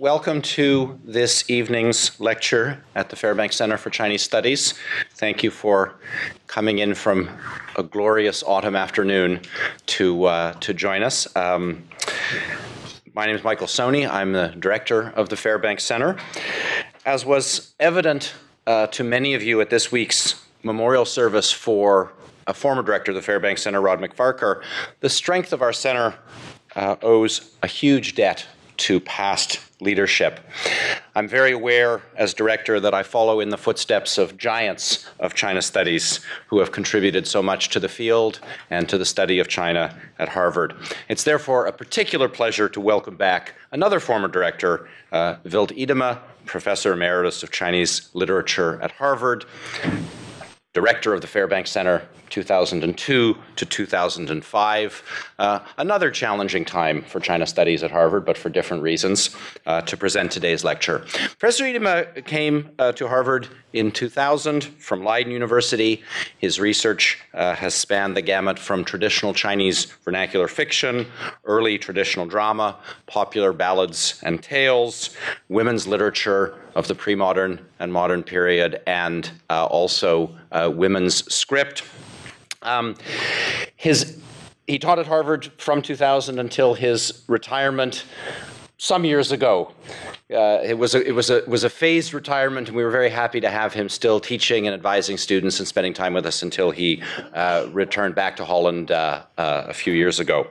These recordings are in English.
Welcome to this evening's lecture at the Fairbank Center for Chinese Studies. Thank you for coming in from a glorious autumn afternoon to join us. My name is Michael Szonyi. I'm the director of the Fairbank Center. As was evident to many of you at this week's memorial service for a former director of the Fairbank Center, Rod MacFarquhar, the strength of our center owes a huge debt to past leadership. I'm very aware as director that I follow in the footsteps of giants of China studies who have contributed so much to the field and to the study of China at Harvard. It's therefore a particular pleasure to welcome back another former director, Wilt Idema, Professor Emeritus of Chinese Literature at Harvard, director of the Fairbank Center 2002 to 2005, another challenging time for China studies at Harvard, but for different reasons, to present today's lecture. Professor Idema came to Harvard in 2000 from Leiden University. His research has spanned the gamut from traditional Chinese vernacular fiction, early traditional drama, popular ballads and tales, women's literature of the pre-modern and modern period, and also women's script. He taught at Harvard from 2000 until his retirement some years ago. It was a phased retirement, and we were very happy to have him still teaching and advising students and spending time with us until he returned back to Holland a few years ago.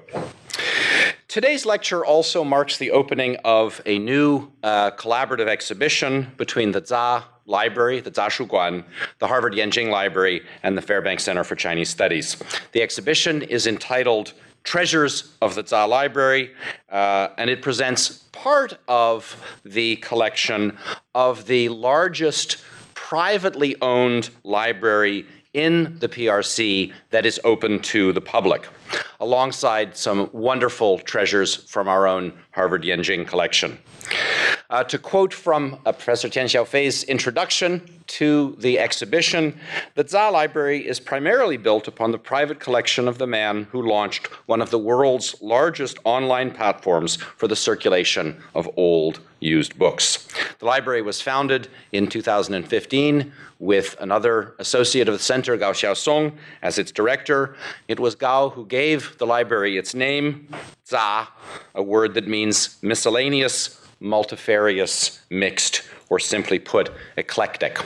Today's lecture also marks the opening of a new collaborative exhibition between the Zha Library, the Zha Shuguan, the Harvard Yanjing Library, and the Fairbank Center for Chinese Studies. The exhibition is entitled Treasures of the Zha Library, and it presents part of the collection of the largest privately owned library in the PRC that is open to the public, alongside some wonderful treasures from our own Harvard Yanjing collection. To quote from Professor Tian Xiaofei's introduction to the exhibition, the Zha Library is primarily built upon the private collection of the man who launched one of the world's largest online platforms for the circulation of old used books. The library was founded in 2015 with another associate of the center, Gao Xiaosong, as its director. It was Gao who gave the library its name, Zha, a word that means miscellaneous, multifarious, mixed, or simply put, eclectic.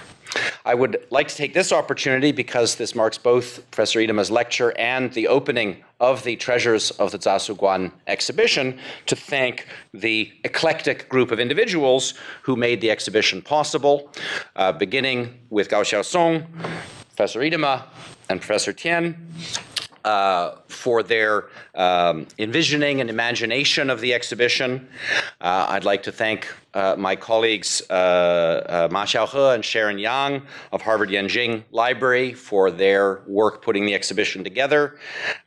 I would like to take this opportunity, because this marks both Professor Idema's lecture and the opening of the Treasures of the Zha Shuguan exhibition, to thank the eclectic group of individuals who made the exhibition possible, beginning with Gao Xiaosong, Professor Idema, and Professor Tian, for their envisioning and imagination of the exhibition. I'd like to thank my colleagues Ma Xiaohe and Sharon Yang of Harvard Yanjing Library for their work putting the exhibition together,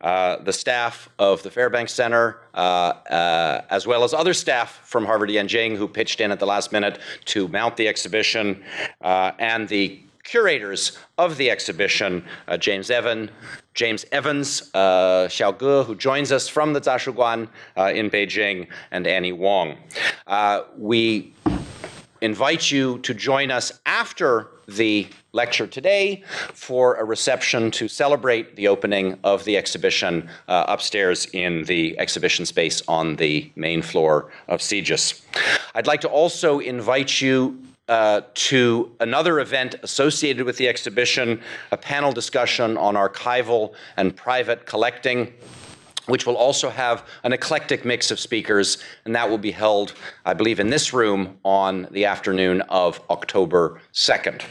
the staff of the Fairbank Center, as well as other staff from Harvard Yanjing who pitched in at the last minute to mount the exhibition, and the curators of the exhibition, James Evans, Xiao Ge, who joins us from the Zha Shuguan in Beijing, and Annie Wong. We invite you to join us after the lecture today for a reception to celebrate the opening of the exhibition upstairs in the exhibition space on the main floor of CJIS. I'd like to also invite you to another event associated with the exhibition, a panel discussion on archival and private collecting, which will also have an eclectic mix of speakers, and that will be held, I believe, in this room on the afternoon of October 2nd.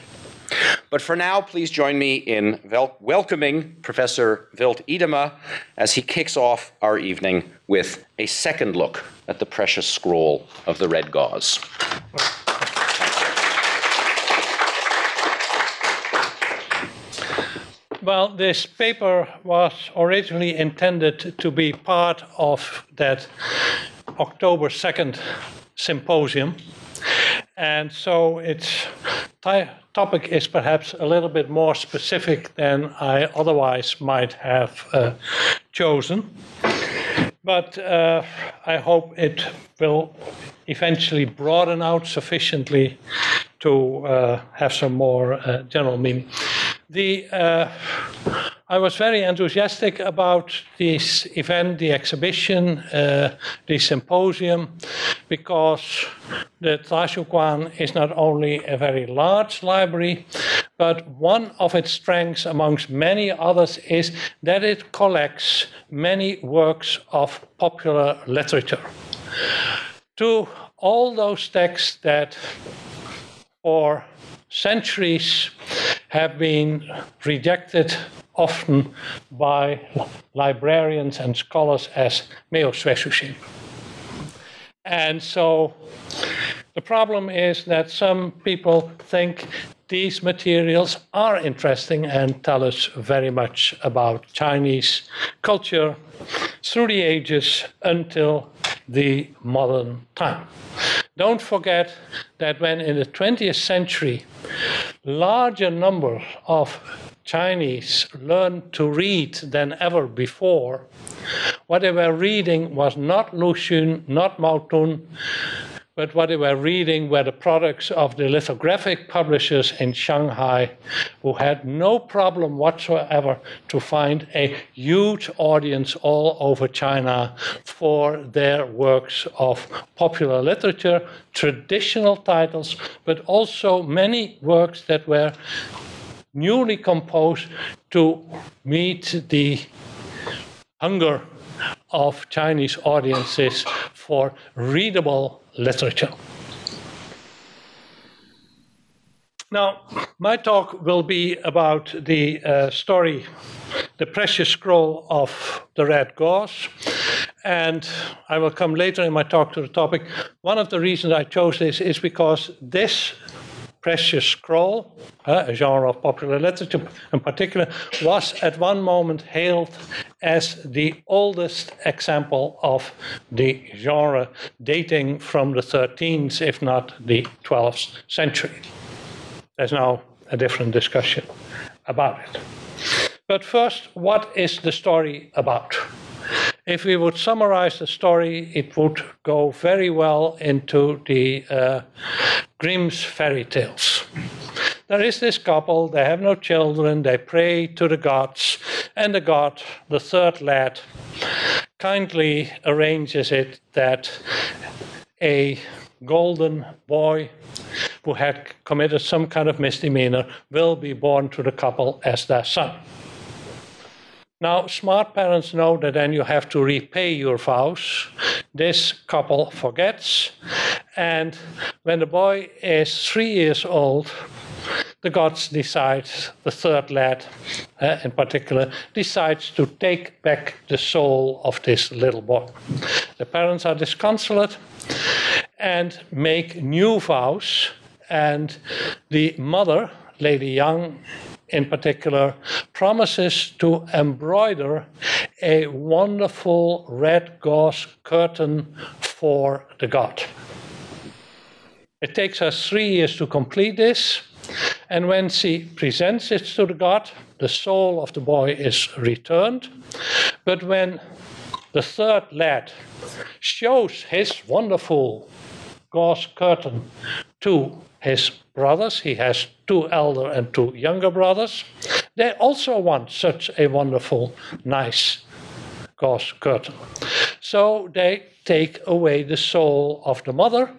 But for now, please join me in welcoming Professor Wilt Idema as he kicks off our evening with a second look at the precious scroll of the red gauze. Well, this paper was originally intended to be part of that October 2nd symposium, and so its topic is perhaps a little bit more specific than I otherwise might have chosen. But I hope it will eventually broaden out sufficiently to have some more general meaning. I was very enthusiastic about this event, the exhibition, the symposium, because the Tashukwan is not only a very large library, but one of its strengths amongst many others is that it collects many works of popular literature. To all those texts that for centuries have been rejected often by librarians and scholars as meoshueshushin. And so the problem is that some people think these materials are interesting and tell us very much about Chinese culture through the ages until the modern time. Don't forget that when in the 20th century, larger number of Chinese learned to read than ever before, what they were reading was not Lu Xun, not Mao Tun, but what they were reading were the products of the lithographic publishers in Shanghai, who had no problem whatsoever to find a huge audience all over China for their works of popular literature, traditional titles, but also many works that were newly composed to meet the hunger of Chinese audiences for readable literature. Now, my talk will be about the story, the precious scroll of the red gauze, and I will come later in my talk to the topic. One of the reasons I chose this is because this precious scroll, a genre of popular literature in particular, was at one moment hailed as the oldest example of the genre, dating from the 13th, if not the 12th century. There's now a different discussion about it. But first, what is the story about? If we would summarize the story, it would go very well into the Grimm's fairy tales. There is this couple, they have no children, they pray to the gods, and the god, the third lad, kindly arranges it that a golden boy who had committed some kind of misdemeanor will be born to the couple as their son. Now, smart parents know that then you have to repay your vows. This couple forgets, and when the boy is 3 years old, the gods decide, the third lad in particular, decides to take back the soul of this little boy. The parents are disconsolate and make new vows, and the mother, Lady Yang, in particular, promises to embroider a wonderful red gauze curtain for the god. It takes her 3 years to complete this, and when she presents it to the god, the soul of the boy is returned. But when the third lad shows his wonderful gauze curtain to his brothers, he has two elder and two younger brothers, they also want such a wonderful, nice gauze curtain. So they take away the soul of the mother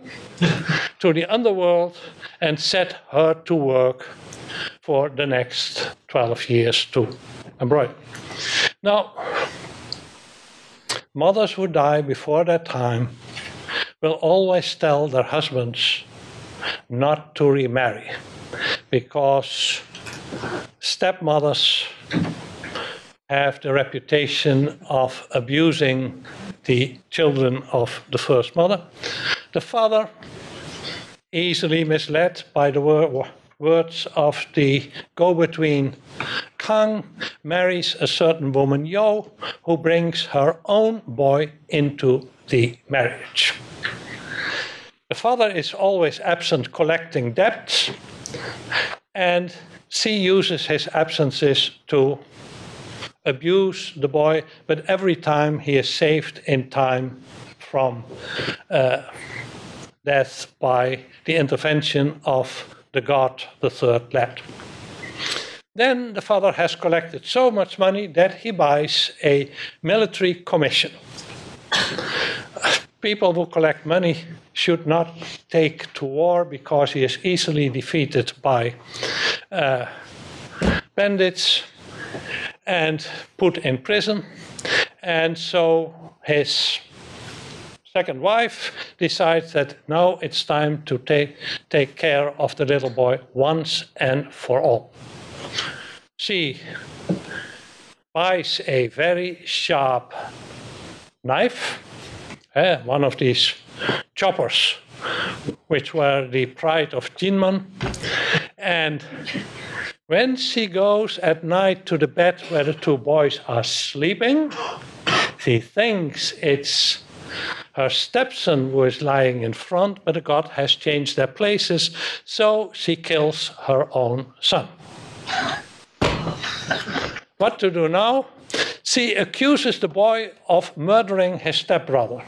to the underworld and set her to work for the next 12 years to embroider. Now, mothers who die before their time will always tell their husbands not to remarry, because stepmothers have the reputation of abusing the children of the first mother. The father, easily misled by the words of the go-between Kang, marries a certain woman, Yo, who brings her own boy into the marriage. The father is always absent collecting debts, and she uses his absences to abuse the boy, but every time he is saved in time from death by the intervention of the god, the third lad. Then the father has collected so much money that he buys a military commission. People who collect money should not take to war because he is easily defeated by bandits and put in prison. And so his second wife decides that now it's time to take care of the little boy once and for all. She buys a very sharp knife, one of these choppers, which were the pride of Jinmen. And when she goes at night to the bed where the two boys are sleeping, she thinks it's her stepson who is lying in front, but the god has changed their places, so she kills her own son. What to do now? She accuses the boy of murdering his stepbrother.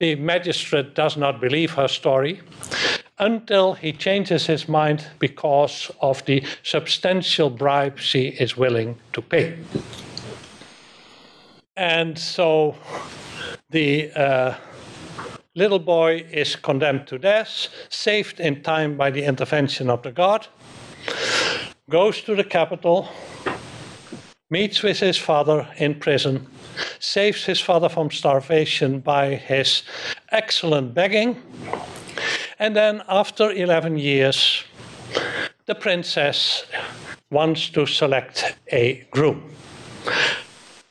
The magistrate does not believe her story until he changes his mind because of the substantial bribe she is willing to pay. And so the little boy is condemned to death, saved in time by the intervention of the god, goes to the capital, meets with his father in prison, saves his father from starvation by his excellent begging, and then after 11 years, the princess wants to select a groom.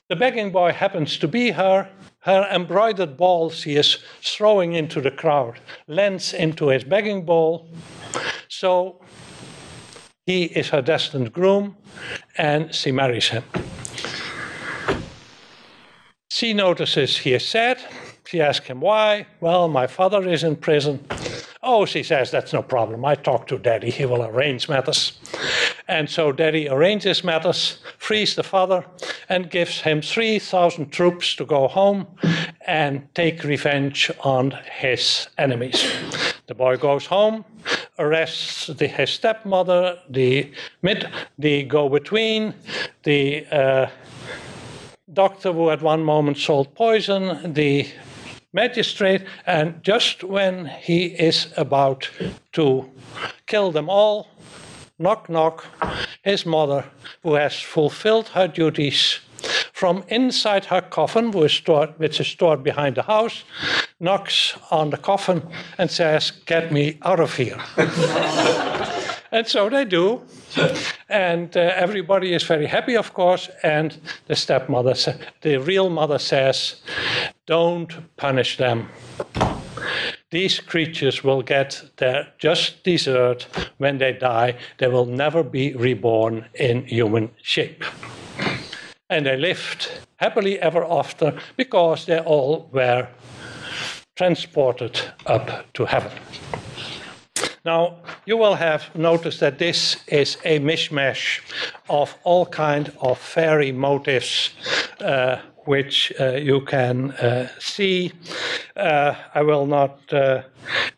The begging boy happens to be her embroidered ball she is throwing into the crowd, lands into his begging bowl, so he is her destined groom, and she marries him. She notices he is sad. She asks him why. Well, my father is in prison. Oh, she says, that's no problem. I talk to Daddy. He will arrange matters. And so Daddy arranges matters, frees the father, and gives him 3,000 troops to go home and take revenge on his enemies. The boy goes home, arrests his stepmother, the go-between, the doctor who at one moment sold poison, the magistrate, and just when he is about to kill them all, knock, knock, his mother, who has fulfilled her duties from inside her coffin, which is stored behind the house, knocks on the coffin and says, "Get me out of here." And so they do. And everybody is very happy, of course. And the stepmother, the real mother, says, "Don't punish them. These creatures will get their just desert. When they die, they will never be reborn in human shape." And they lived happily ever after because they all were transported up to heaven. Now, you will have noticed that this is a mishmash of all kinds of fairy motifs which you can see. I will not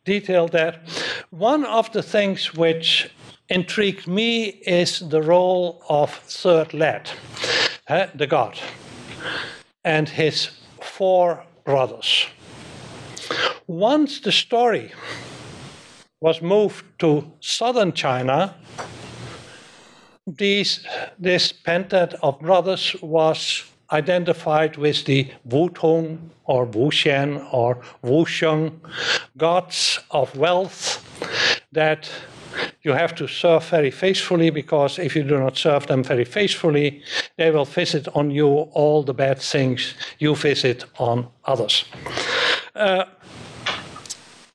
detail that. One of the things which intrigued me is the role of third lad, the god, and his four brothers. Once the story was moved to southern China, this pentad of brothers was identified with the Wutong or Wushen or Wusheng, gods of wealth that you have to serve very faithfully, because if you do not serve them very faithfully, they will visit on you all the bad things you visit on others.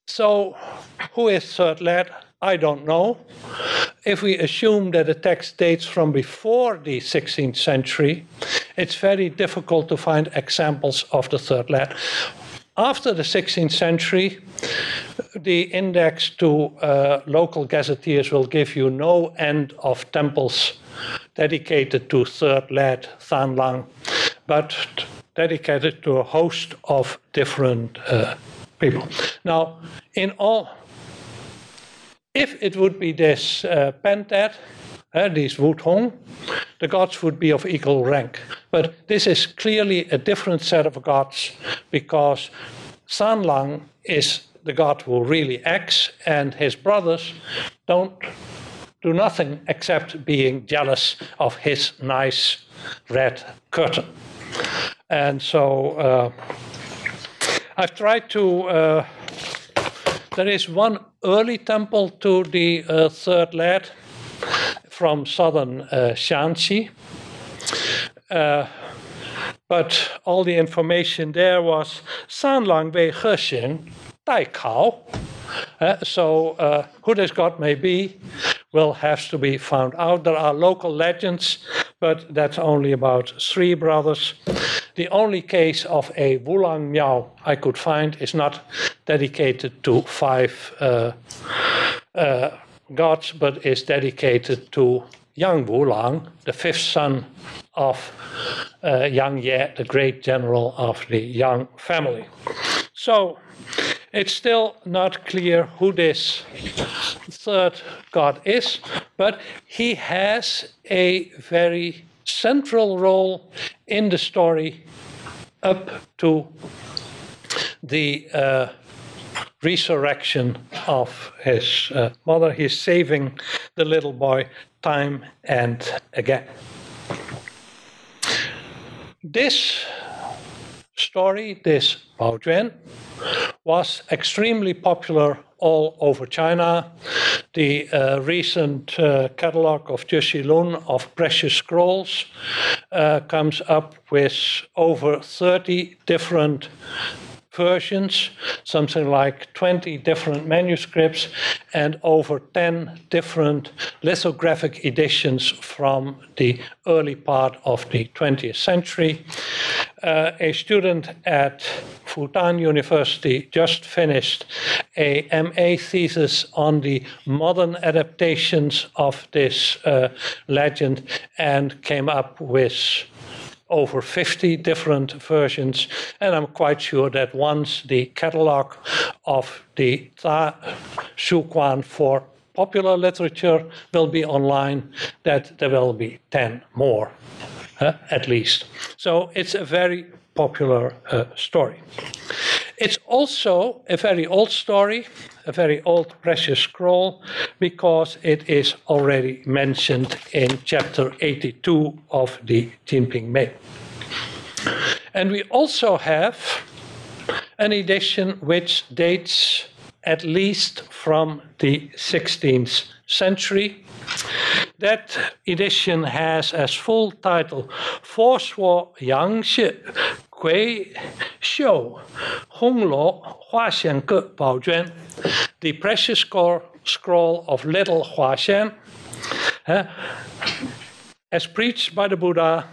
So who is third lad? I don't know. If we assume that the text dates from before the 16th century, it's very difficult to find examples of the third lad. After the 16th century, the index to local gazetteers will give you no end of temples dedicated to third-led Sanlang, but dedicated to a host of different people. Now, in all, if it would be this pentad, these Wutong, the gods would be of equal rank. But this is clearly a different set of gods, because Sanlang is the god who really acts, and his brothers don't do nothing except being jealous of his nice red curtain. And so I've tried to... there is one early temple to the third lad from southern Shanxi, but all the information there was Sanlang Wei Geshin Tai Kao. So who this god may be will have to be found out. There are local legends, but that's only about three brothers. The only case of a Wulang Miao I could find is not dedicated to five gods, but is dedicated to Yang Wulang, the fifth son of Yang Ye, the great general of the Yang family. So it's still not clear who this third god is, but he has a very central role in the story up to the resurrection of his mother. He's saving the little boy time and again. This story, this Baojuan, was extremely popular all over China. The recent catalog of Jie Lun of precious scrolls comes up with over 30 different versions, something like 20 different manuscripts, and over 10 different lithographic editions from the early part of the 20th century. A student at Fudan University just finished a MA thesis on the modern adaptations of this legend and came up with over 50 different versions, and I'm quite sure that once the catalog of the Zha Shuguan for popular literature will be online, that there will be 10 more, at least. So it's a very popular story. It's also a very old story, a very old precious scroll, because it is already mentioned in chapter 82 of the Jinping Mei. And we also have an edition which dates at least from the 16th century. That edition has as full title Forswo Yangshi Kui Xiu Honglo Huashenke Baojuan, the precious scroll of Little Huashen, as preached by the Buddha,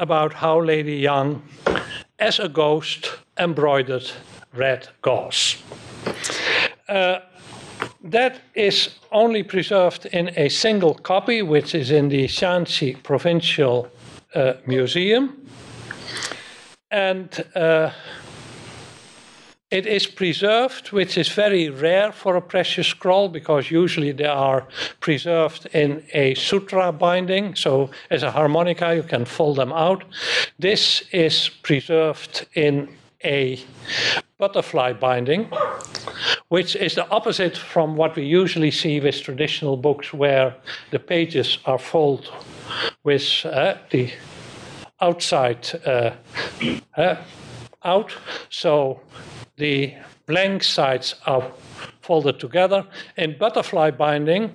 about how Lady Yang, as a ghost, embroidered red gauze. That is only preserved in a single copy, which is in the Shanxi Provincial Museum. And it is preserved, which is very rare for a precious scroll, because usually they are preserved in a sutra binding. So as a harmonica, you can fold them out. This is preserved in a butterfly binding, which is the opposite from what we usually see with traditional books, where the pages are folded with the outside out. So the blank sides are folded together. In butterfly binding,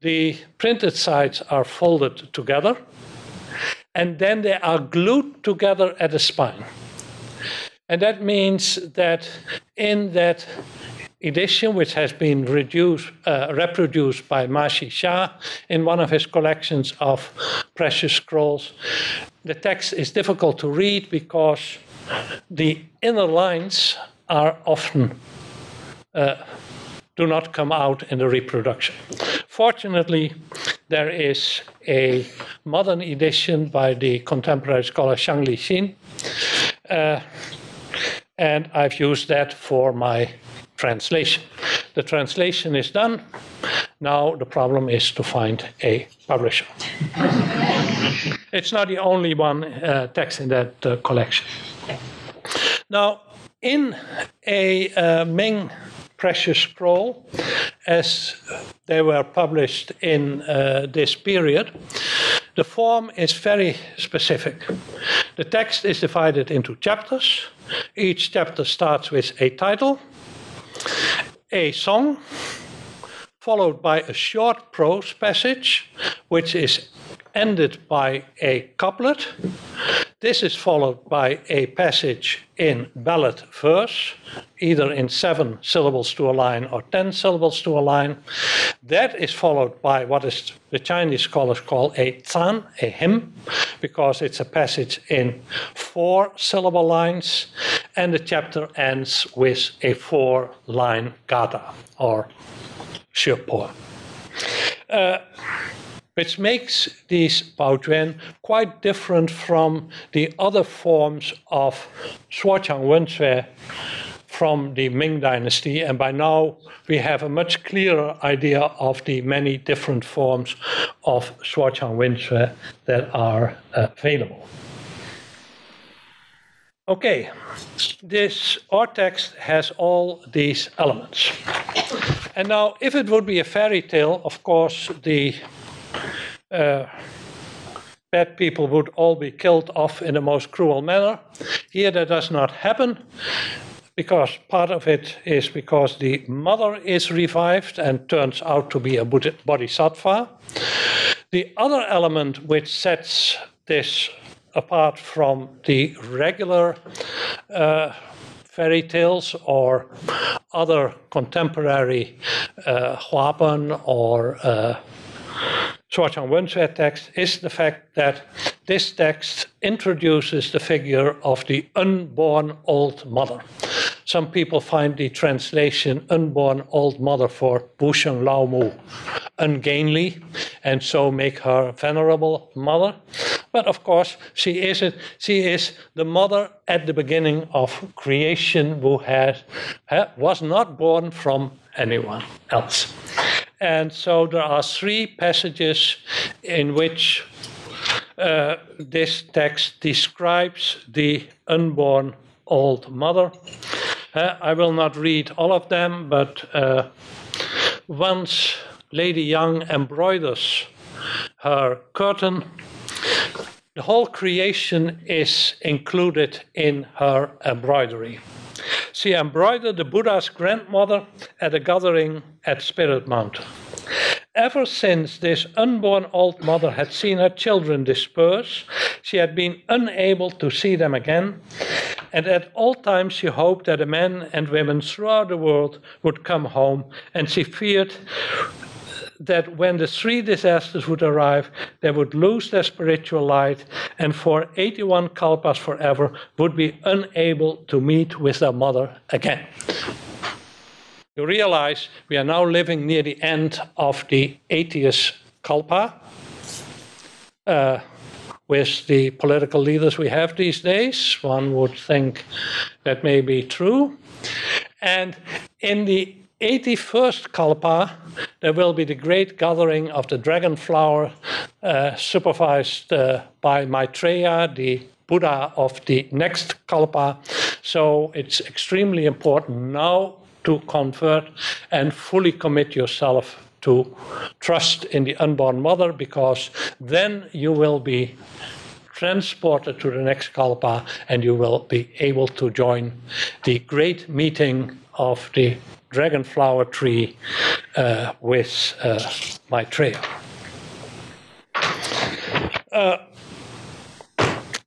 the printed sides are folded together, and then they are glued together at the spine. And that means that in that edition, which has been reproduced by Ma Xisha in one of his collections of precious scrolls, the text is difficult to read because the inner lines are often do not come out in the reproduction. Fortunately, There is a modern edition by the contemporary scholar Zhang Lixin, and I've used that for my translation. The translation is done. Now the problem is to find a publisher. It's not the only one text in that collection. Now, in a Ming precious scroll, as they were published in this period, the form is very specific. The text is divided into chapters. Each chapter starts with a title, a song, followed by a short prose passage, which is ended by a couplet. This is followed by a passage in ballad verse, either in 7 syllables to a line or 10 syllables to a line. That is followed by what is the Chinese scholars call a zan, a hymn, because it's a passage in 4 syllable lines, and the chapter ends with a 4-line gata or shirpo, which makes these baojuan quite different from the other forms of Shuoqiang Wenzue from the Ming Dynasty. And by now, we have a much clearer idea of the many different forms of Shuoqiang Wenzue that are available. Okay, this our text has all these elements. And now, if it would be a fairy tale, of course, the bad people would all be killed off in the most cruel manner. Here that does not happen, because part of it is because the mother is revived and turns out to be a bodhisattva. The other element which sets this apart from the regular fairy tales or other contemporary Huapen or Shuoqiang Wenzue text is the fact that this text introduces the figure of the unborn old mother. Some people find the translation unborn old mother for Busheng Lao Mu ungainly, and so make her venerable mother. But of course, she is the mother at the beginning of creation who was not born from anyone else. And so there are 3 passages in which this text describes the unborn old mother. I will not read all of them, but once Lady Yang embroiders her curtain, the whole creation is included in her embroidery. She embroidered the Buddha's grandmother at a gathering at Spirit Mountain. Ever since this unborn old mother had seen her children disperse, she had been unable to see them again, and at all times she hoped that the men and women throughout the world would come home, and she feared that when the 3 disasters would arrive, they would lose their spiritual light and for 81 kalpas forever would be unable to meet with their mother again. You realize we are now living near the end of the 80th kalpa with the political leaders we have these days. One would think that may be true. And in the 81st kalpa, there will be the great gathering of the dragon flower, supervised by Maitreya, the Buddha of the next kalpa. So it's extremely important now to convert and fully commit yourself to trust in the unborn mother, because then you will be transported to the next kalpa and you will be able to join the great meeting of the dragon flower tree with Maitreya.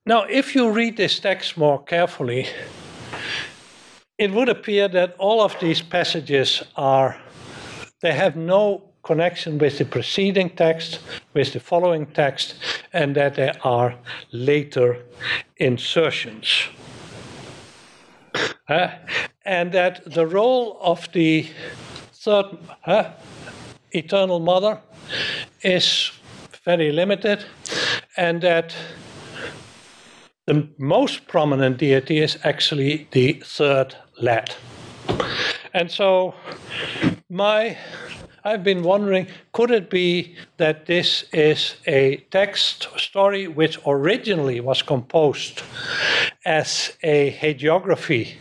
Now, if you read this text more carefully, it would appear that all of these passages they have no connection with the preceding text, with the following text, and that they are later insertions. And that the role of the third eternal mother is very limited, and that the most prominent deity is actually the third lad. And so I've been wondering, could it be that this is a text story which originally was composed as a hagiography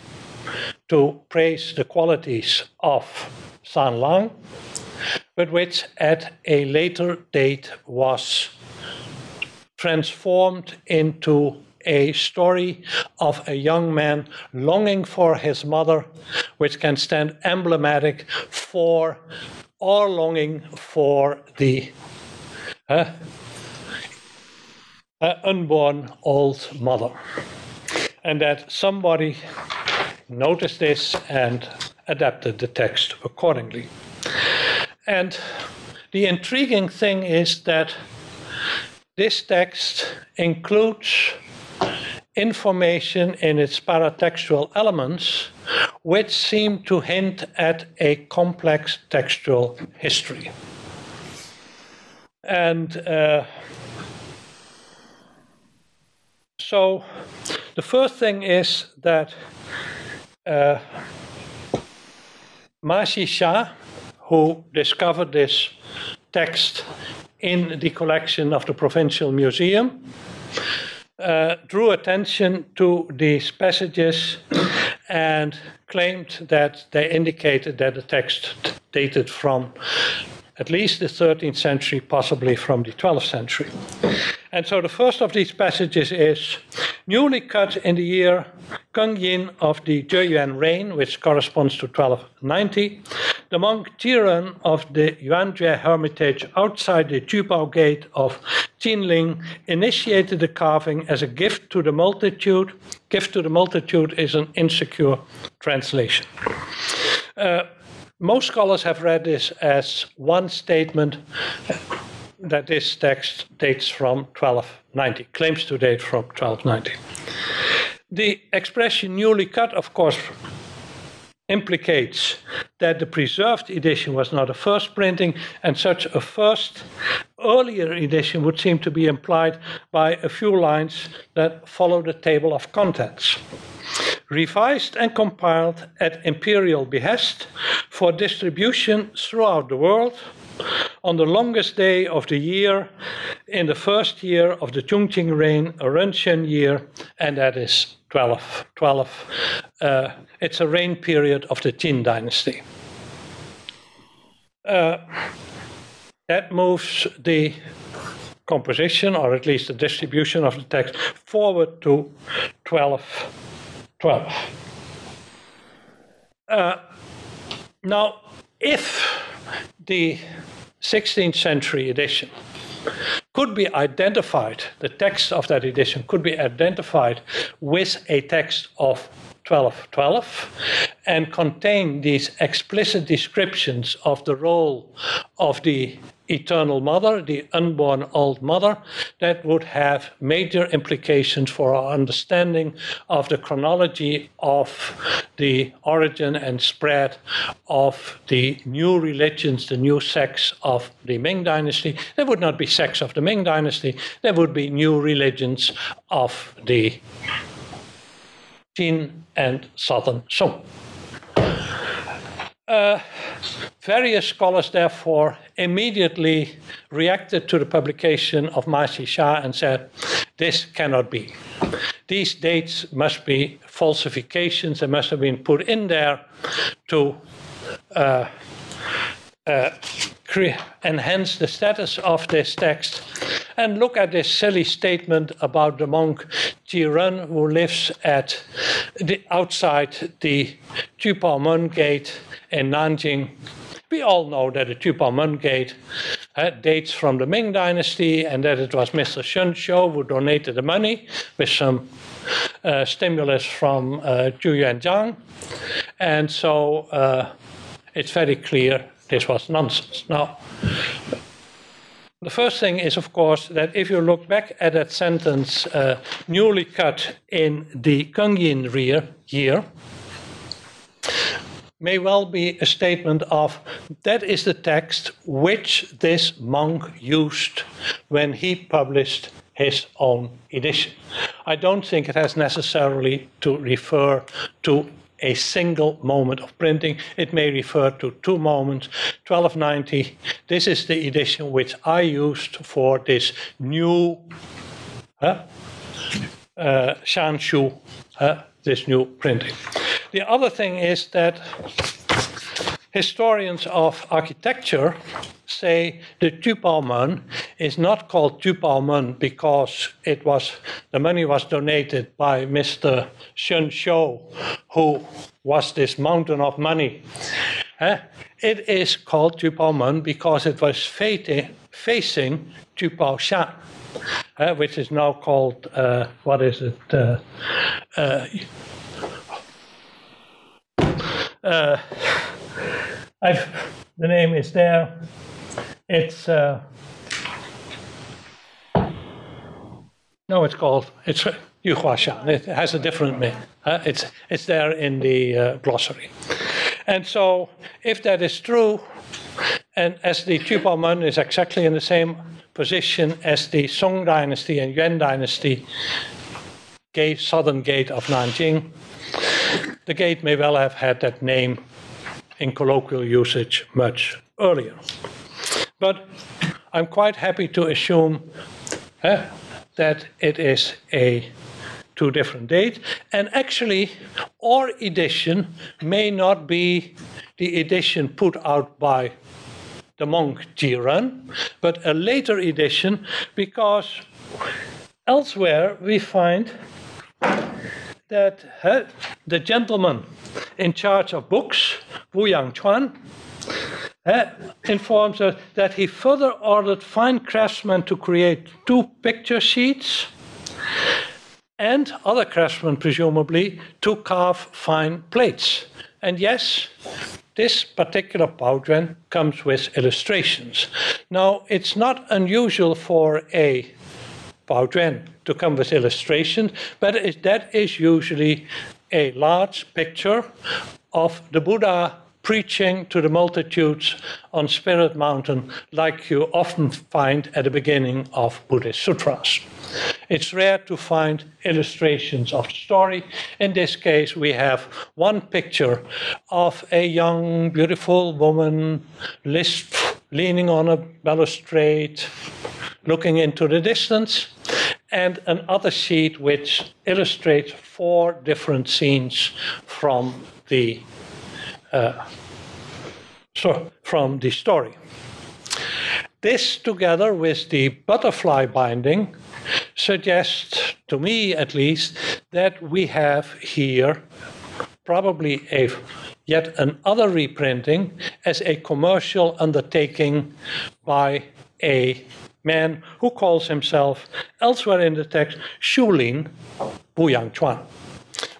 to praise the qualities of Sanlang, but which at a later date was transformed into a story of a young man longing for his mother, which can stand emblematic for or longing for the unborn old mother. And that somebody noticed this and adapted the text accordingly. And the intriguing thing is that this text includes information in its paratextual elements which seem to hint at a complex textual history. And so the first thing is that Ma Xisha, who discovered this text in the collection of the Provincial Museum, drew attention to these passages and claimed that they indicated that the text dated from at least the 13th century, possibly from the 12th century. And so the first of these passages is, newly cut in the year Kengyin of the Zheyuan reign, which corresponds to 1290, the monk Jiren of the Yuanjie Hermitage outside the Jubao Gate of Qinling initiated the carving as a gift to the multitude. Gift to the multitude is an insecure translation. Most scholars have read this as one statement that this text dates from 1290, claims to date from 1290. The expression newly cut, of course, implicates that the preserved edition was not a first printing, and such a first earlier edition would seem to be implied by a few lines that follow the table of contents. Revised and compiled at imperial behest for distribution throughout the world on the longest day of the year in the first year of the Chongqing reign, a Renchen year, and that is 1212. It's a reign period of the Qin dynasty. That moves the composition, or at least the distribution of the text, forward to 1212. Now, if the 16th century edition could be identified, the text of that edition could be identified with a text of 1212 and contain these explicit descriptions of the role of the Eternal Mother, the unborn old mother, that would have major implications for our understanding of the chronology of the origin and spread of the new religions, the new sects of the Ming Dynasty. There would not be sects of the Ming Dynasty, there would be new religions of the Qin and Southern Song. Various scholars, therefore, immediately reacted to the publication of Ma Xisha and said, this cannot be. These dates must be falsifications. They must have been put in there to enhance the status of this text. And look at this silly statement about the monk Jiren, who lives at the outside the Tupomen Gate in Nanjing. We all know that the Tupomen Gate dates from the Ming Dynasty, and that it was Mr. Shenshou who donated the money with some stimulus from Zhu Yuanzhang. And so it's very clear this was nonsense. Now, the first thing is, of course, that if you look back at that sentence, newly cut in the Kengyin year, may well be a statement of, that is the text which this monk used when he published his own edition. I don't think it has necessarily to refer to a single moment of printing. It may refer to two moments. 1290, this is the edition which I used for this new Shanshu, this new printing. The other thing is that historians of architecture say the Tupomen is not called Tupomen because it was, the money was donated by Mr. Shen Shou, who was this mountain of money. It is called Tupomen because it was facing Tupaoshan, which is now called, what is it? The name is there. It's no, it's called, it's Yuhuashan. It has a different name. It's there in the glossary. And so, if that is true, and as the Tupomen is exactly in the same position as the Song Dynasty and Yuan Dynasty gate, southern gate of Nanjing, the gate may well have had that name in colloquial usage much earlier. But I'm quite happy to assume that it is a two different dates. And actually, our edition may not be the edition put out by the monk Jiren, but a later edition, because elsewhere we find that the gentleman in charge of books, Wu Yangchuan, informs us that he further ordered fine craftsmen to create two picture sheets and other craftsmen, presumably, to carve fine plates. And yes, this particular paujuan comes with illustrations. Now, it's not unusual for a paujuan to come with illustrations, but that is usually a large picture of the Buddha preaching to the multitudes on Spirit Mountain, like you often find at the beginning of Buddhist sutras. It's rare to find illustrations of the story. In this case, we have one picture of a young, beautiful woman leaning on a balustrade, looking into the distance, and another sheet which illustrates four different scenes from the story. This, together with the butterfly binding, suggests, to me at least, that we have here probably yet another reprinting as a commercial undertaking by a man who calls himself, elsewhere in the text, Shulin Wu Yangchuan,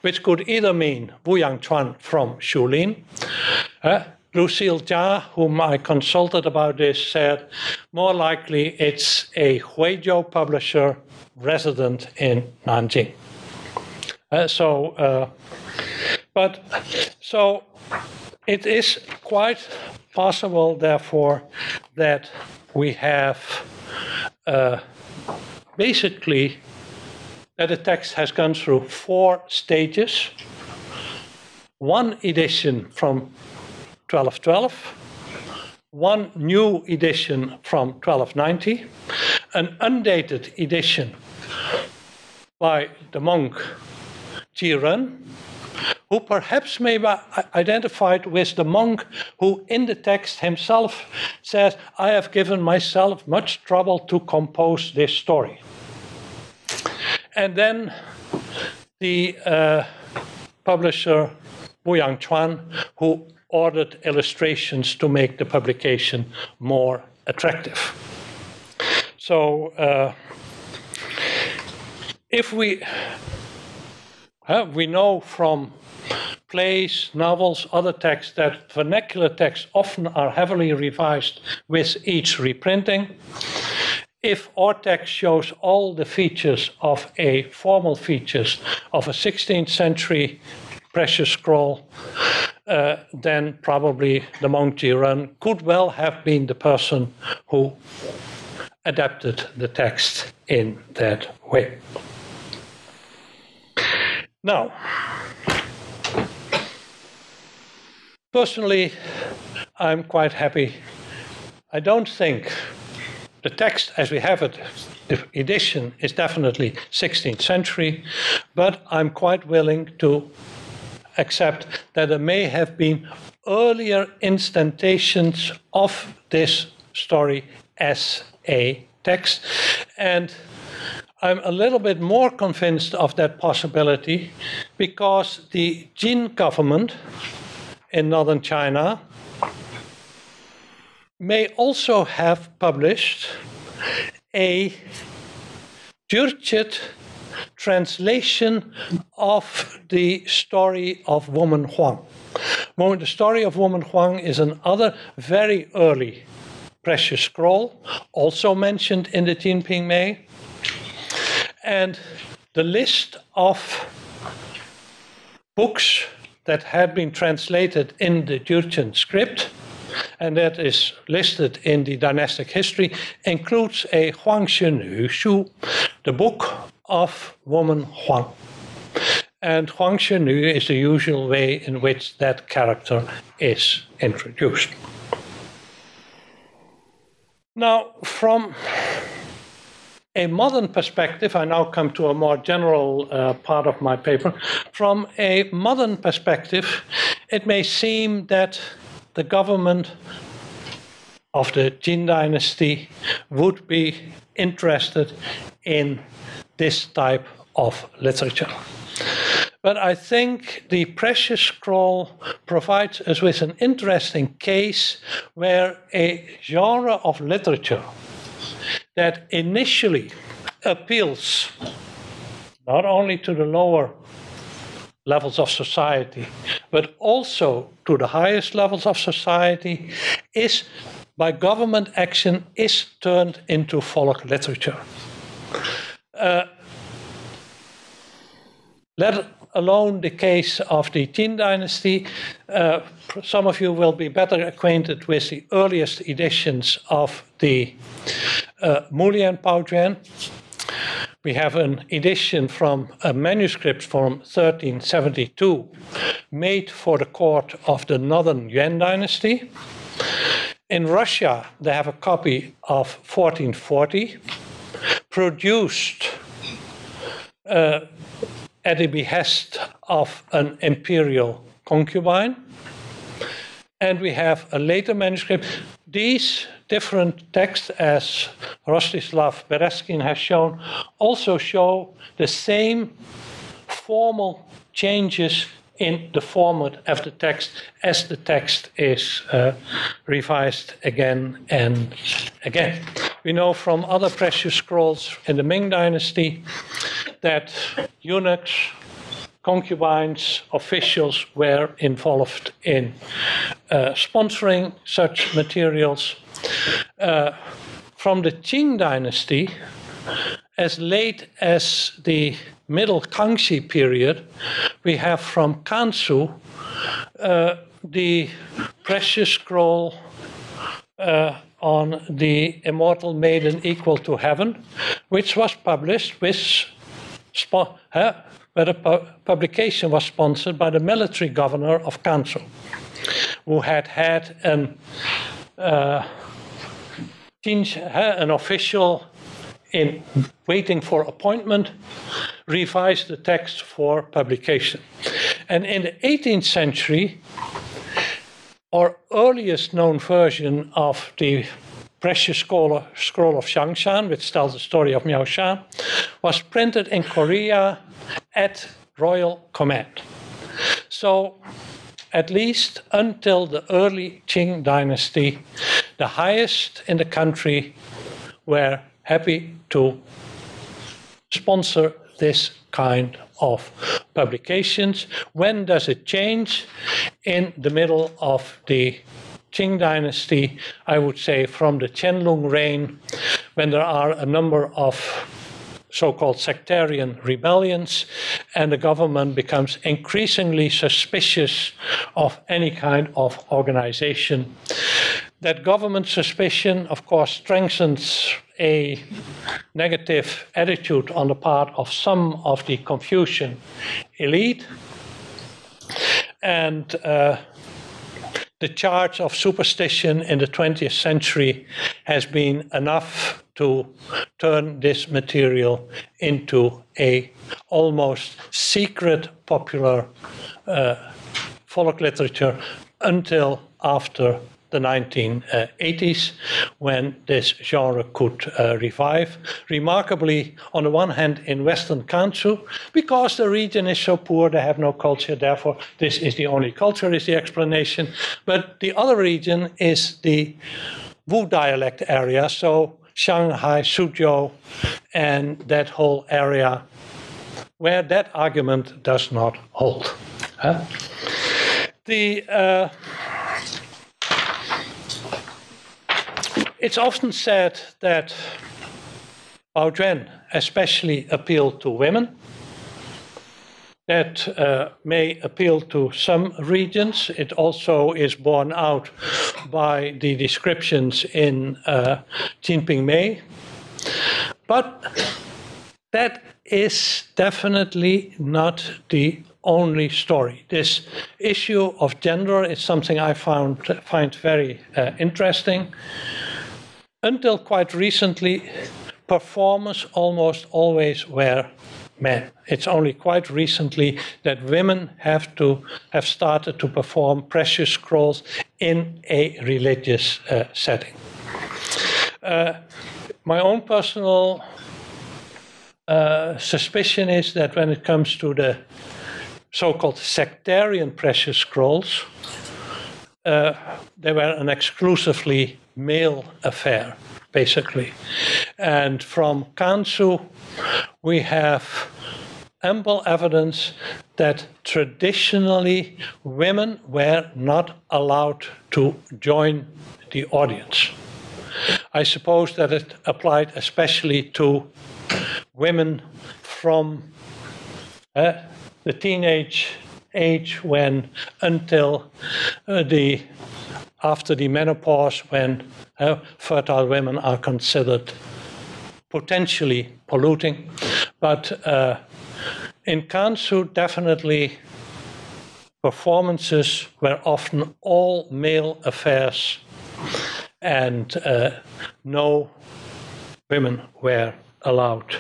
which could either mean Wu Yangchuan from Shulin. Lucille Jia, whom I consulted about this, said more likely it's a Huizhou publisher resident in Nanjing. So it is quite possible, therefore, that we have basically that the text has gone through four stages. One edition from 1212, one new edition from 1290, an undated edition by the monk Jiren, who perhaps may be identified with the monk who in the text himself says, "I have given myself much trouble to compose this story." And then the publisher Wu Yangchuan, who ordered illustrations to make the publication more attractive. So, if we know from plays, novels, other texts that vernacular texts often are heavily revised with each reprinting. If our text shows all the features of a formal features of a 16th century precious scroll, then probably the monk Jiren could well have been the person who adapted the text in that way. Now, personally, I'm quite happy. I don't think the text as we have it, the edition, is definitely 16th century, but I'm quite willing to accept that there may have been earlier instantations of this story as a text. And I'm a little bit more convinced of that possibility because the Jin government in northern China may also have published a Jurchen translation of the story of Woman Huang. The story of Woman Huang is another very early precious scroll, also mentioned in the Jinping Mei. And the list of books that had been translated in the Jurchen script, and that is listed in the dynastic history, includes a Huang Shenhu, the book of Woman Huang. And Huang Shenhu is the usual way in which that character is introduced. Now, from a modern perspective, I now come to a more general part of my paper. From a modern perspective, it may seem that the government of the Jin dynasty would be interested in this type of literature. But I think the precious scroll provides us with an interesting case where a genre of literature that initially appeals not only to the lower levels of society, but also to the highest levels of society, is, by government action, is turned into folk literature. Let alone the case of the Qing dynasty. Some of you will be better acquainted with the earliest editions of the Mulian Paojuan. We have an edition from a manuscript from 1372 made for the court of the Northern Yuan dynasty. In Russia, they have a copy of 1440 produced at the behest of an imperial concubine. And we have a later manuscript. These different texts, as Rostislav Bereskin has shown, also show the same formal changes in the format of the text as the text is revised again and again. We know from other precious scrolls in the Ming dynasty that eunuchs, concubines, officials were involved in sponsoring such materials. From the Qing dynasty, as late as the Middle Kangxi period, we have from Gansu the precious scroll on the immortal maiden equal to heaven, which was published with where the publication was sponsored by the military governor of Gansu, who had had an official in waiting for appointment revise the text for publication. And in the 18th century, our earliest known version of the precious scroll of Xiangshan, which tells the story of Miao Shan, was printed in Korea at royal command. So, at least until the early Qing dynasty, the highest in the country were happy to sponsor this kind of publications. When does it change? In the middle of the Qing dynasty, I would say from the Qianlong reign, when there are a number of so-called sectarian rebellions, and the government becomes increasingly suspicious of any kind of organization. That government suspicion, of course, strengthens a negative attitude on the part of some of the Confucian elite, and the charge of superstition in the 20th century has been enough to turn this material into a almost secret popular folk literature until after the 1980s, when this genre could revive. Remarkably, on the one hand, in Western Gansu, because the region is so poor, they have no culture, therefore this is the only culture, is the explanation. But the other region is the Wu dialect area, so Shanghai, Suzhou, and that whole area, where that argument does not hold. Huh? It's often said that Bao Juan especially appealed to women. That may appeal to some regions. It also is borne out by the descriptions in Jinping Mei. But that is definitely not the only story. This issue of gender is something I find very interesting. Until quite recently, performers almost always were men. It's only quite recently that women have started to perform precious scrolls in a religious setting. My own personal suspicion is that when it comes to the so-called sectarian precious scrolls, they were an exclusively male affair, basically. And from Gansu, we have ample evidence that traditionally women were not allowed to join the audience. I suppose that it applied especially to women from the teenage age, when until after the menopause, when fertile women are considered potentially polluting. But in Gansu, definitely performances were often all male affairs, and no women were allowed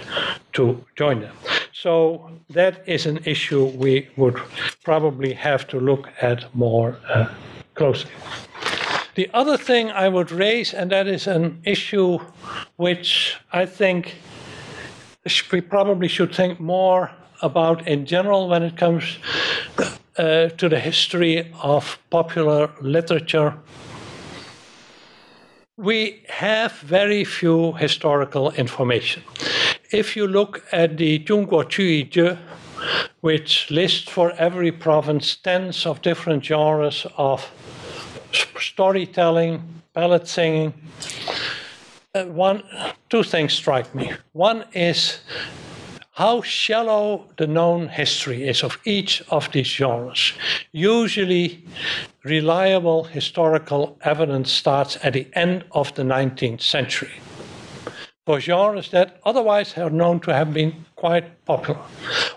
to join them. So that is an issue we would probably have to look at more closely. The other thing I would raise, and that is an issue which I think we probably should think more about in general when it comes to the history of popular literature. We have very few historical information. If you look at the Zhongguo Chuyi, which lists for every province tens of different genres of storytelling, ballad singing, two things strike me. One is how shallow the known history is of each of these genres. Usually, reliable historical evidence starts at the end of the 19th century for genres that otherwise are known to have been quite popular.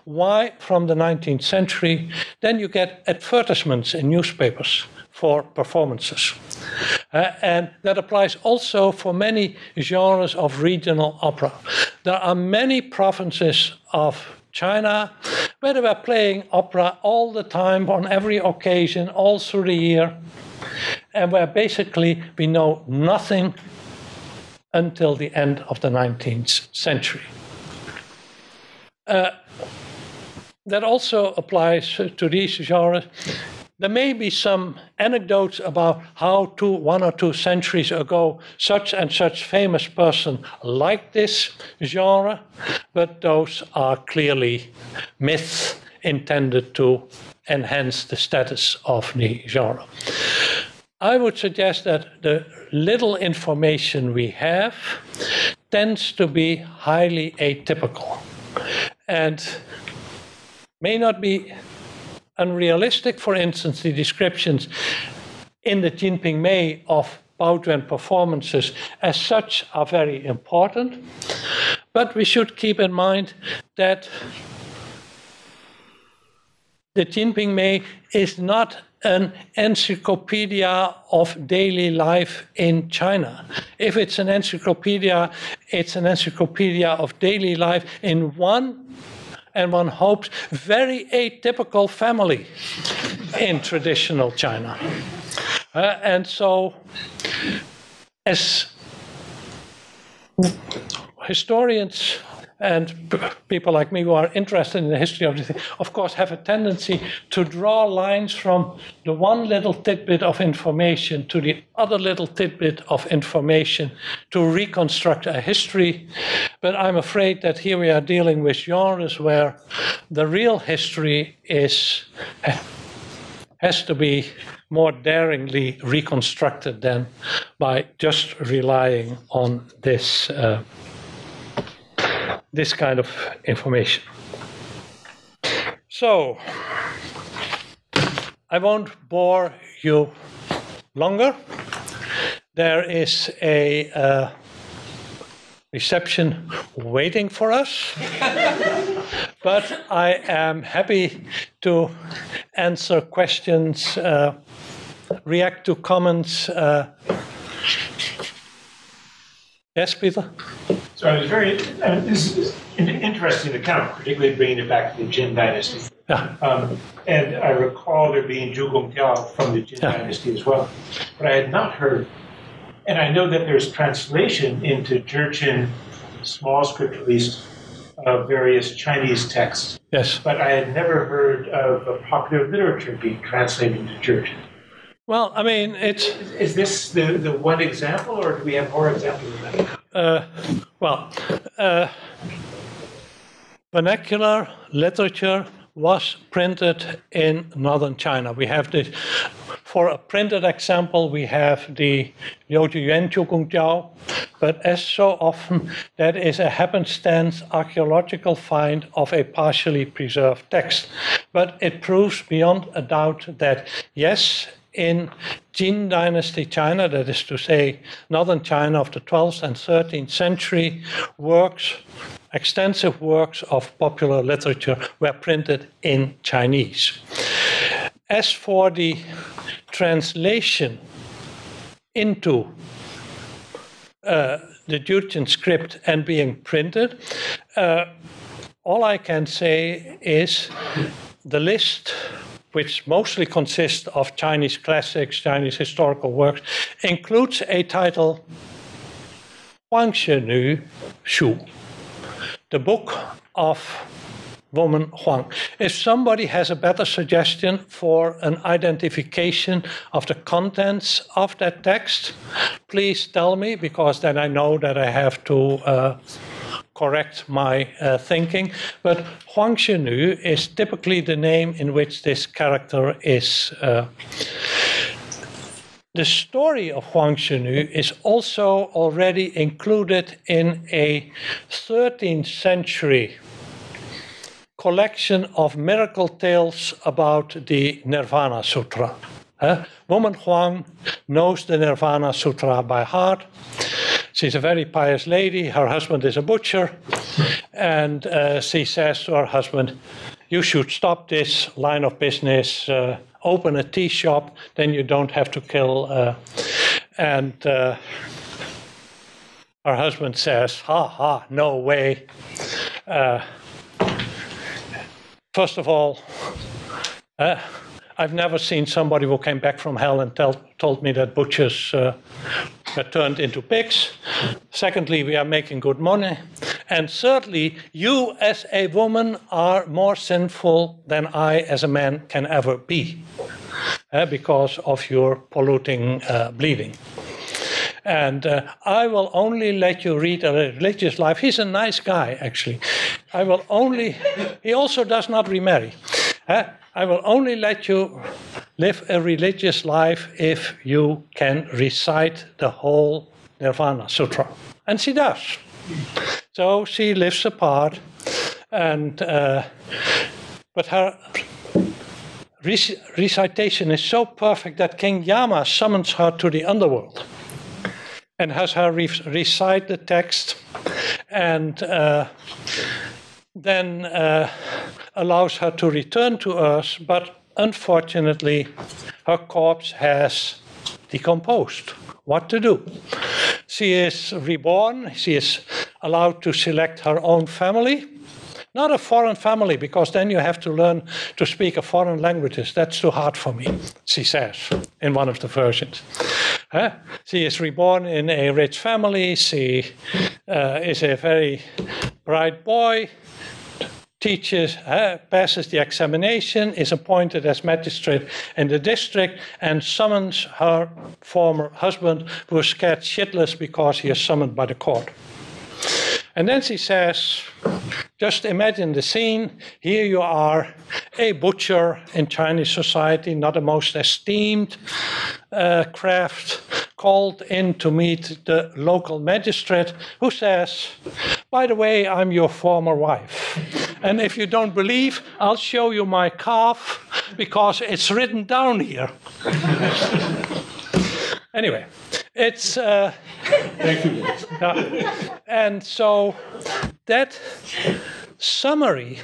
Why from the 19th century? Then you get advertisements in newspapers for performances. And that applies also for many genres of regional opera. There are many provinces of China where they were playing opera all the time, on every occasion, all through the year, and where basically we know nothing until the end of the 19th century. That also applies to these genres. There may be some anecdotes about how one or two centuries ago such and such famous person liked this genre, but those are clearly myths intended to enhance the status of the genre. I would suggest that the little information we have tends to be highly atypical and may not be unrealistic. For instance, the descriptions in the Jinping Mei of Baojuan performances as such are very important, but we should keep in mind that the Jinping Mei is not an encyclopedia of daily life in China. If it's an encyclopedia, it's an encyclopedia of daily life in one, and one hopes, very atypical family in traditional China. And so, as historians and people like me who are interested in the history of the thing, of course, have a tendency to draw lines from the one little tidbit of information to the other little tidbit of information to reconstruct a history. But I'm afraid that here we are dealing with genres where the real history has to be more daringly reconstructed than by just relying on this this kind of information. So, I won't bore you longer. There is a reception waiting for us, but I am happy to answer questions, react to comments. Yes, Peter? So it was very, this is an interesting account, particularly bringing it back to the Jin dynasty. Yeah. And I recall there being Zhugong Tiao from the Jin dynasty as well. But I had not heard, and I know that there's translation into Jurchen, small script at least, of various Chinese texts. Yes. But I had never heard of popular literature being translated into Jurchen. Well, I mean, it's... Is this the one example, or do we have more examples of that? Vernacular literature was printed in northern China. We have this, for a printed example, we have the Liu Juyuan Zhugong Tiao, but as so often, that is a happenstance archaeological find of a partially preserved text. But it proves beyond a doubt that, yes, in Jin Dynasty China, that is to say, northern China of the 12th and 13th century, works, extensive works of popular literature were printed in Chinese. As for the translation into the Jurchen script and being printed, all I can say is the list, which mostly consists of Chinese classics, Chinese historical works, includes a title, Huang Shenhu Shu, the book of Woman Huang. If somebody has a better suggestion for an identification of the contents of that text, please tell me, because then I know that I have to correct my thinking. But Huang Shenhu is typically the name in which this character is. The story of Huang Shenhu is also already included in a 13th century collection of miracle tales about the Nirvana Sutra. Woman Huang knows the Nirvana Sutra by heart. She's a very pious lady, her husband is a butcher, and she says to her husband, you should stop this line of business, open a tea shop, then you don't have to kill. And her husband says, ha ha, no way. First of all, I've never seen somebody who came back from hell and told me that butchers were turned into pigs. Secondly, we are making good money. And thirdly, you as a woman are more sinful than I as a man can ever be because of your polluting bleeding. And I will only let you read a religious life. He's a nice guy, actually. I will only, he also does not remarry. I will only let you live a religious life if you can recite the whole Nirvana Sutra. And she does. So she lives apart, and but her recitation is so perfect that King Yama summons her to the underworld and has her recite the text, and then allows her to return to Earth, but unfortunately her corpse has decomposed. What to do? She is reborn, she is allowed to select her own family, not a foreign family, because then you have to learn to speak a foreign language. That's too hard for me, she says in one of the versions. Huh? She is reborn in a rich family, she is a very bright boy, teaches, passes the examination, is appointed as magistrate in the district, and summons her former husband, who is scared shitless because he is summoned by the court. And then she says, just imagine the scene. Here you are, a butcher in Chinese society, not the most esteemed craft, called in to meet the local magistrate, who says, by the way, I'm your former wife. And if you don't believe, I'll show you my calf, because it's written down here. Anyway, it's... Thank you. And so that summary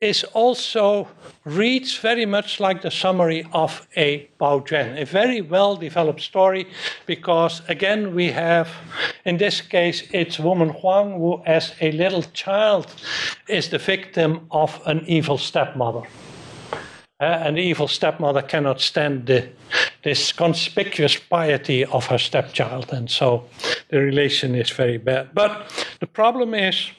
is also reads very much like the summary of a Baozhen, a very well-developed story, because again we have, in this case, it's Woman Huang, who as a little child is the victim of an evil stepmother. And the evil stepmother cannot stand this conspicuous piety of her stepchild, and so the relation is very bad. But the problem is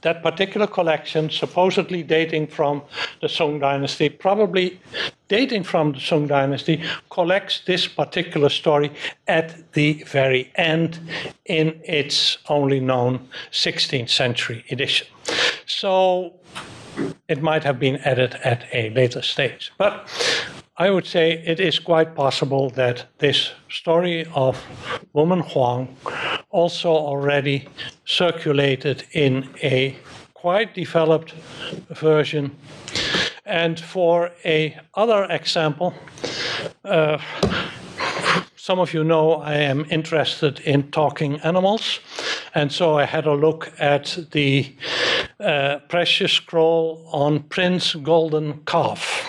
that particular collection, supposedly dating from the Song Dynasty, probably dating from the Song Dynasty, collects this particular story at the very end in its only known 16th century edition. So it might have been added at a later stage. But I would say it is quite possible that this story of Woman Huang also already circulated in a quite developed version. And for another example, some of you know I am interested in talking animals, and so I had a look at the precious scroll on Prince Golden Calf,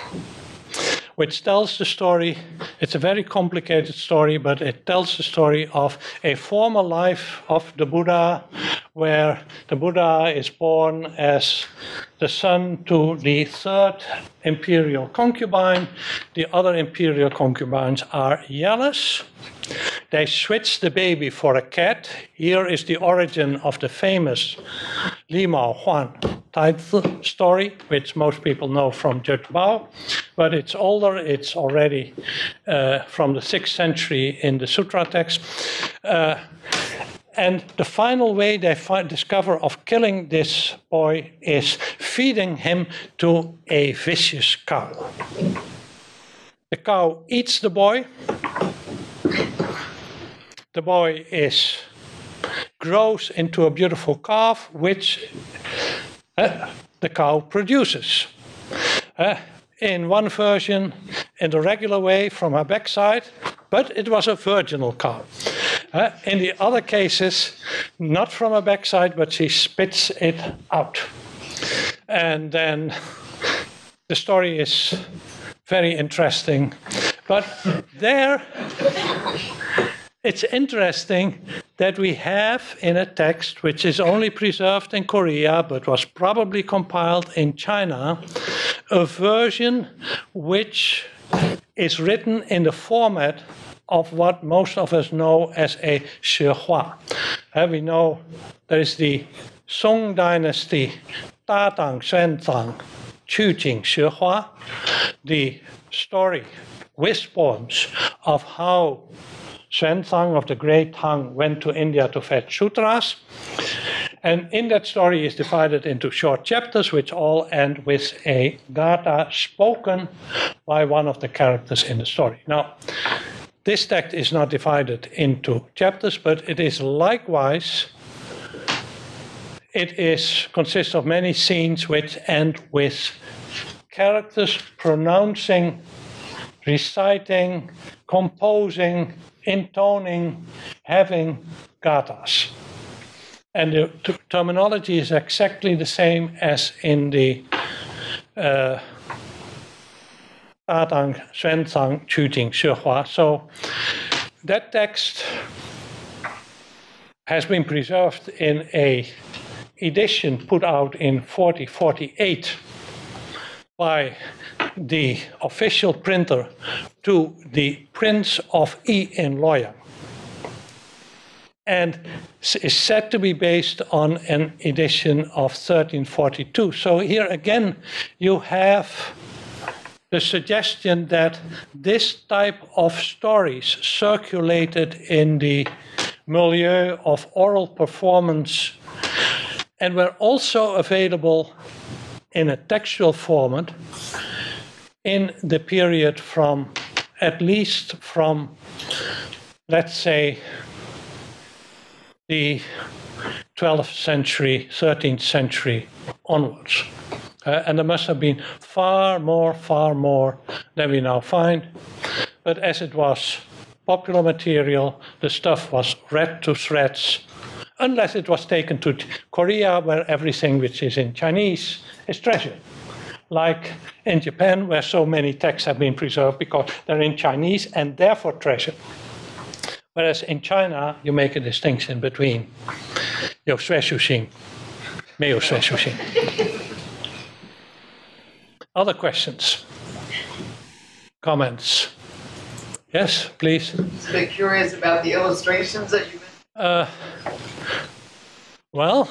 which tells the story. It's a very complicated story, but it tells the story of a former life of the Buddha, where the Buddha is born as the son to the third imperial concubine. The other imperial concubines are jealous. They switch the baby for a cat. Here is the origin of the famous Li Mao Huan title story, which most people know from Judge Bao, but it's older, it's already from the 6th century in the Sutra text. And the final way they discover of killing this boy is feeding him to a vicious cow. The cow eats the boy. The boy grows into a beautiful calf, which the cow produces. In one version, in the regular way from her backside, but it was a virginal cow. In the other cases, not from her backside, but she spits it out. And then the story is very interesting. But there, it's interesting that we have in a text which is only preserved in Korea but was probably compiled in China, a version which is written in the format of what most of us know as a Shihua. We know there is the Song Dynasty, Ta Tang, Shen Tang, Chu Jing, Shihua, the story with poems of how Shentang of the Great Tang went to India to fetch sutras. And in that story is divided into short chapters, which all end with a gatha spoken by one of the characters in the story. Now, This text is not divided into chapters, but it is likewise, consists of many scenes which end with characters pronouncing, reciting, composing, intoning, having gathas. And the terminology is exactly the same as in the Datang, Xuanzang, Chuting, Shehua. So that text has been preserved in a edition put out in 4048 by the official printer to the Prince of Yi in Luoyang, and is said to be based on an edition of 1342. So here again you have the suggestion that this type of stories circulated in the milieu of oral performance and were also available in a textual format in the period from, at least from, let's say, the 12th century, 13th century onwards. And there must have been far more than we now find. But as it was popular material, the stuff was read to shreds, unless it was taken to Korea, where everything which is in Chinese is treasured. Like in Japan, where so many texts have been preserved because they're in Chinese and therefore treasured. Whereas in China, you make a distinction between your Shuxing, Mei your Shuxing. Other questions? Comments? Yes, please. Just a bit curious about the illustrations that you mentioned. Well,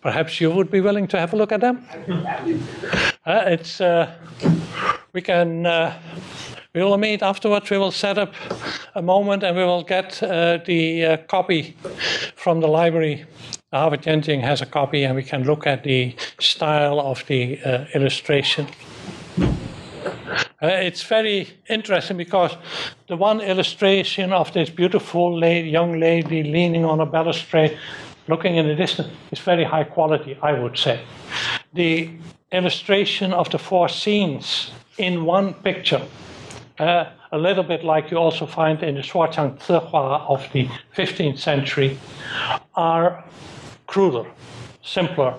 perhaps you would be willing to have a look at them. We will meet afterwards. We will set up a moment, and we will get the copy from the library. Harvard Yanjing has a copy, and we can look at the style of the illustration. It's very interesting because the one illustration of this beautiful lady, young lady leaning on a balustrade, looking in the distance, is very high quality, I would say. The illustration of the four scenes in one picture, a little bit like you also find in the Shuozhang Zihua of the 15th century, are cruder, simpler.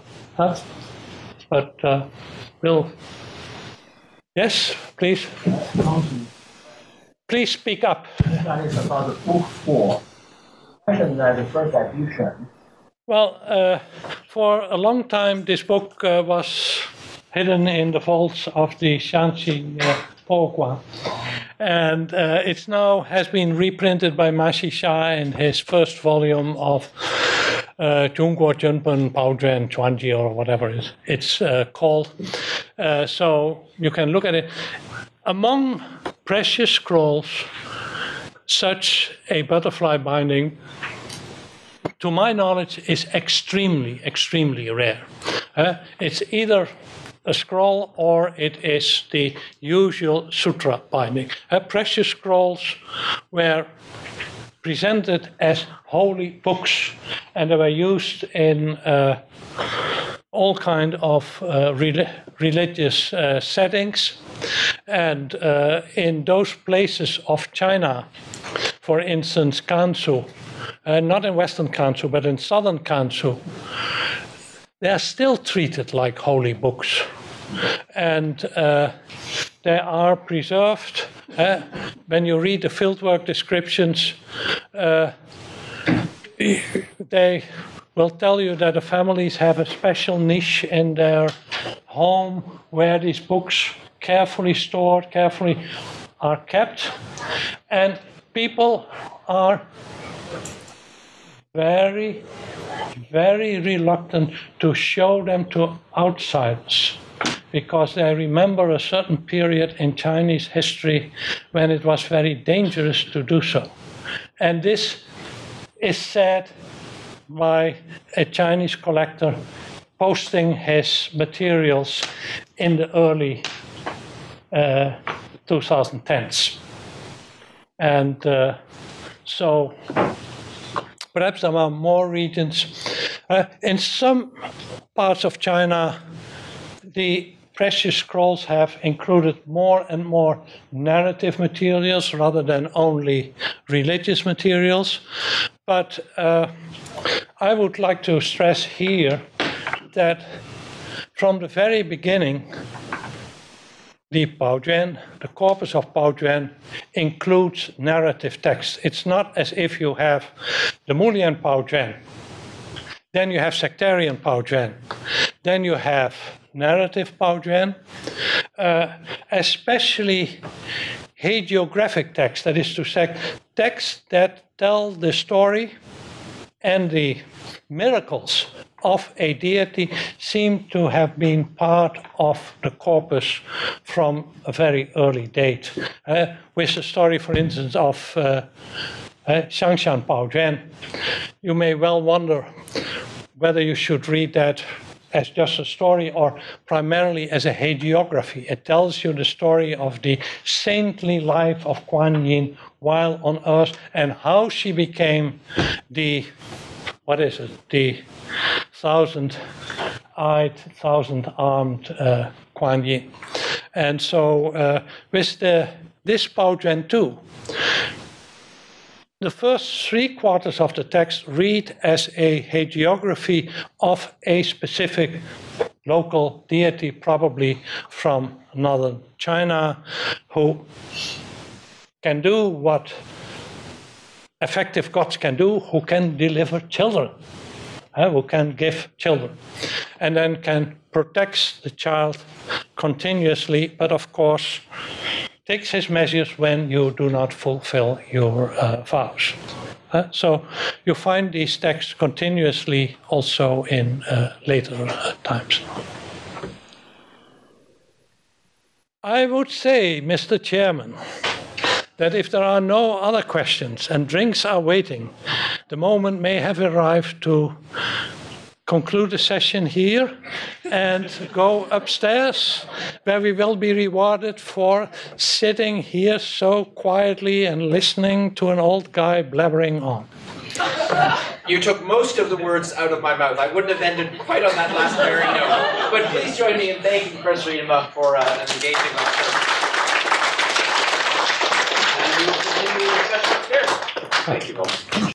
Yes, please. Please speak up. That is about the book four. The first edition. Well, for a long time this book was hidden in the vaults of the Shanxi Poguan. And it now has been reprinted by Ma Xisha in his first volume of Zhongguo Junpun Baojuan Chuanji or whatever it's called. So you can look at it. Among precious scrolls, such a butterfly binding, to my knowledge, is extremely rare. It's either a scroll or it is the usual sutra binding. Precious scrolls were presented as holy books, and they were used in all kind of religious settings. And in those places of China, for instance, Gansu, not in Western Gansu, but in Southern Gansu, they are still treated like holy books, and they are preserved. When you read the fieldwork descriptions, they will tell you that the families have a special niche in their home where these books, carefully stored, carefully are kept, and people are very reluctant to show them to outsiders, because they remember a certain period in Chinese history when it was very dangerous to do so. And this is said by a Chinese collector posting his materials in the early 2010s. And so perhaps there are more regions. In some parts of China, the precious scrolls have included more and more narrative materials rather than only religious materials. But I would like to stress here that from the very beginning, the Baojuan, the corpus of Baojuan, includes narrative text. It's not as if you have the Mulian Baojuan, then you have sectarian Baojuan, then you have narrative Baojuan, especially hagiographic text, that is to say, texts that tell the story and the miracles of a deity seem to have been part of the corpus from a very early date. With the story, for instance, of Xiangshan Baojuan, you may well wonder whether you should read that as just a story or primarily as a hagiography. It tells you the story of the saintly life of Kuan Yin while on earth and how she became the, what is it, the thousand-eyed, thousand-armed Kuan Yin. And so with this Baojuan too, the first three quarters of the text read as a hagiography of a specific local deity, probably from northern China, who can do what effective gods can do, who can deliver children, who can give children, and then can protect the child continuously, but of course takes his measures when you do not fulfill your vows. So you find these texts continuously also in later times. I would say, Mr. Chairman, that if there are no other questions and drinks are waiting, the moment may have arrived to conclude the session here and go upstairs, where we will be rewarded for sitting here so quietly and listening to an old guy blabbering on. You took most of the words out of my mouth. I wouldn't have ended quite on that last very note. But please join me in thanking Professor Idema for an engaging lecture. And we will continue the discussion upstairs. Thank you all.